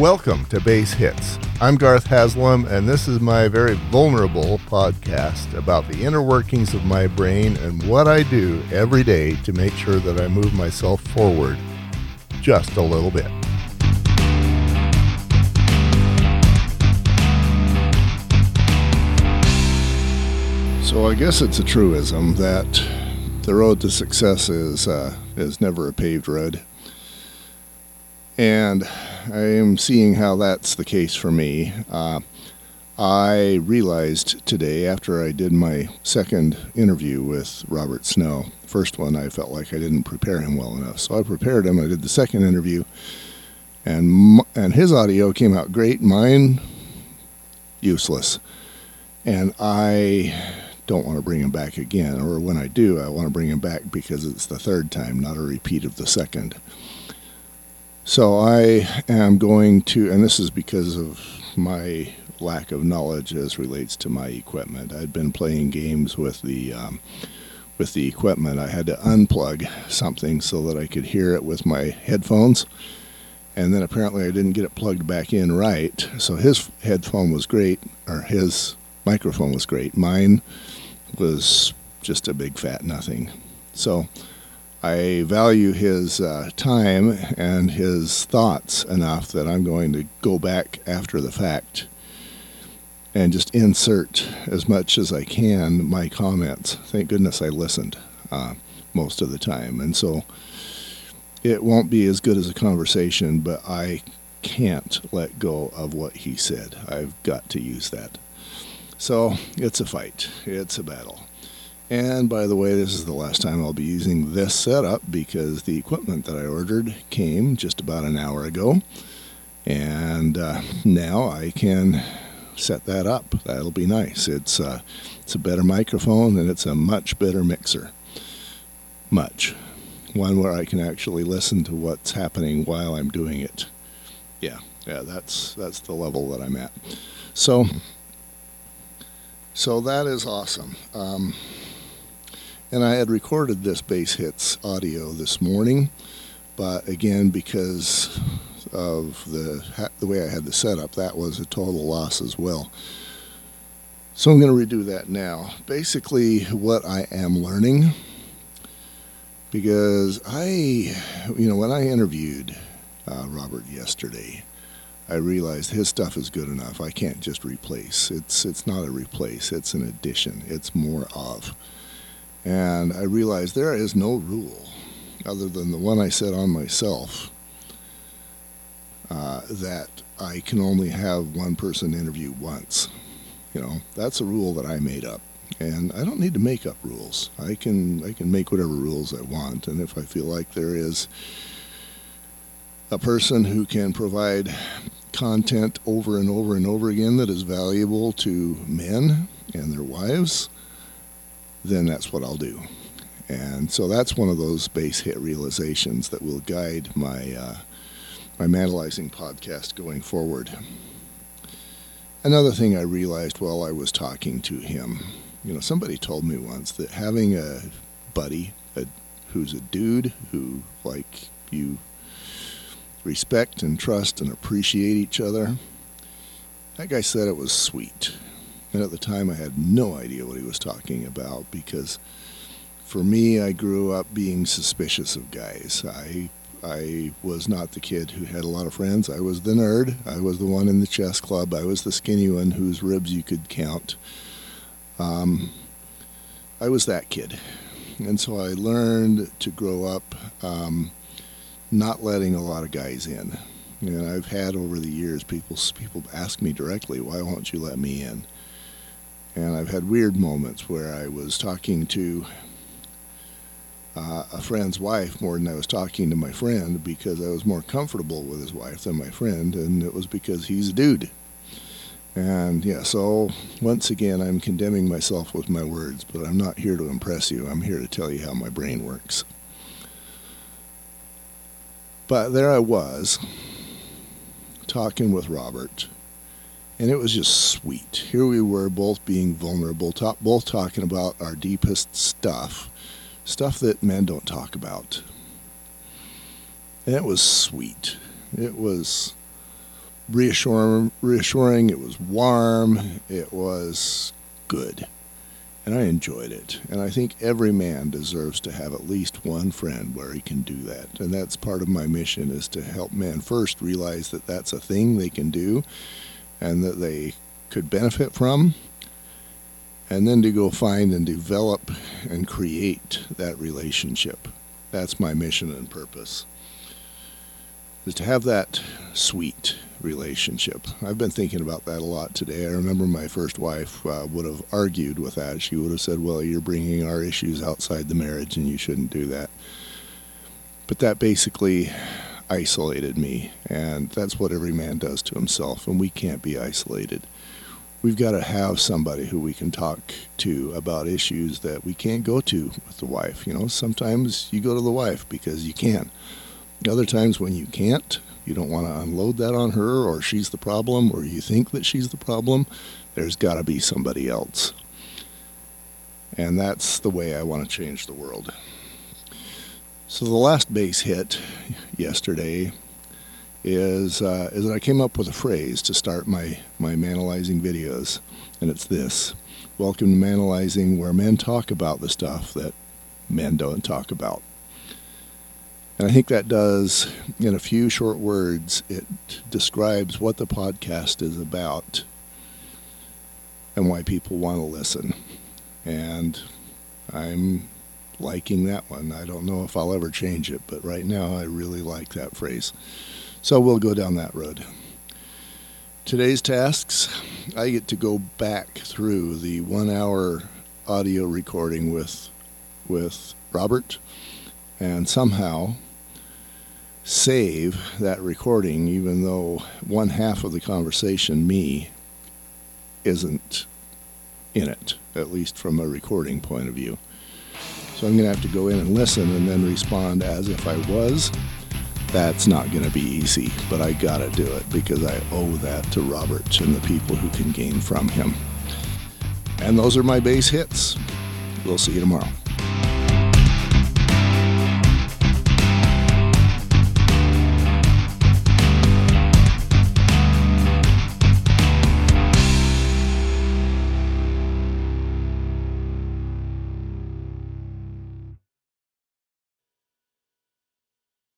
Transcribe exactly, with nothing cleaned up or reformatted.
Welcome to Base Hits. I'm Garth Haslam, and this is my very vulnerable podcast about the inner workings of my brain and what I do every day to make sure that I move myself forward just a little bit. So I guess it's a truism that the road to success is uh, is never a paved road. And I am seeing how that's the case for me. Uh, I realized today, after I did my second interview with Robert Snow, first one I felt like I didn't prepare him well enough. So I prepared him, I did the second interview, and and his audio came out great, mine, useless. And I don't want to bring him back again, or when I do, I want to bring him back because it's the third time, not a repeat of the second. So I am going to, and this is because of my lack of knowledge as relates to my equipment. I'd been playing games with the um, with the equipment. I had to unplug something so that I could hear it with my headphones, and then apparently I didn't get it plugged back in right. So his headphone was great, or his microphone was great. Mine was just a big fat nothing. So I value his uh, time and his thoughts enough that I'm going to go back after the fact and just insert as much as I can my comments. Thank goodness I listened uh, most of the time. And so it won't be as good as a conversation, but I can't let go of what he said. I've got to use that. So it's a fight. It's a battle. And by the way, this is the last time I'll be using this setup because the equipment that I ordered came just about an hour ago. And uh, now I can set that up. That'll be nice. It's, uh, it's a better microphone and it's a much better mixer. Much. One where I can actually listen to what's happening while I'm doing it. Yeah, yeah, that's, that's the level that I'm at. So, so that is awesome. Um, And I had recorded this Base Hits audio this morning, but again, because of the the way I had the setup, that was a total loss as well. So I'm going to redo that now. Basically, what I am learning, because I, you know, when I interviewed uh, Robert yesterday, I realized his stuff is good enough. I can't just replace. It's it's not a replace. It's an addition. It's more of. And I realized there is no rule, other than the one I set on myself, uh, that I can only have one person interview once. You know, that's a rule that I made up, and I don't need to make up rules. I can I can make whatever rules I want, and if I feel like there is a person who can provide content over and over and over again that is valuable to men and their wives, then that's what I'll do. And so that's one of those base hit realizations that will guide my uh, my Manalizing podcast going forward. Another thing I realized while I was talking to him, you know, somebody told me once that having a buddy a, who's a dude who, like, you respect and trust and appreciate each other, that guy said it was sweet. And at the time, I had no idea what he was talking about because, for me, I grew up being suspicious of guys. I I was not the kid who had a lot of friends. I was the nerd. I was the one in the chess club. I was the skinny one whose ribs you could count. Um, I was that kid. And so I learned to grow up um, not letting a lot of guys in. And I've had over the years, people, people ask me directly, why won't you let me in? And I've had weird moments where I was talking to uh, a friend's wife more than I was talking to my friend because I was more comfortable with his wife than my friend, and it was because he's a dude. And yeah, so once again, I'm condemning myself with my words, but I'm not here to impress you. I'm here to tell you how my brain works. But there I was, talking with Robert. And it was just sweet. Here we were both being vulnerable, talk, both talking about our deepest stuff, stuff that men don't talk about. And it was sweet. It was reassuring, reassuring. It was warm. It was good. And I enjoyed it. And I think every man deserves to have at least one friend where he can do that. And that's part of my mission, is to help men first realize that that's a thing they can do and that they could benefit from. And then to go find and develop and create that relationship. That's my mission and purpose, is to have that sweet relationship. I've been thinking about that a lot today. I remember my first wife uh, would have argued with that. She would have said, well, you're bringing our issues outside the marriage and you shouldn't do that. But that basically isolated me, and that's what every man does to himself, and we can't be isolated. We've got to have somebody who we can talk to about issues that we can't go to with the wife. You know, sometimes you go to the wife because you can. Other times when you can't, you don't want to unload that on her, or she's the problem, or you think that she's the problem. There's got to be somebody else. And that's the way I want to change the world. So the last base hit yesterday is, uh, is that I came up with a phrase to start my, my Manalizing videos, and it's this. Welcome to Manalizing, where men talk about the stuff that men don't talk about. And I think that does, in a few short words, it describes what the podcast is about and why people want to listen. And I'm liking that one. I don't know if I'll ever change it, but right now I really like that phrase. So we'll go down that road. Today's tasks, I get to go back through the one-hour audio recording with, with Robert and somehow save that recording, even though one half of the conversation, me, isn't in it, at least from a recording point of view. So I'm going to have to go in and listen and then respond as if I was. That's not going to be easy, but I got to do it because I owe that to Robert and the people who can gain from him. And those are my base hits. We'll see you tomorrow.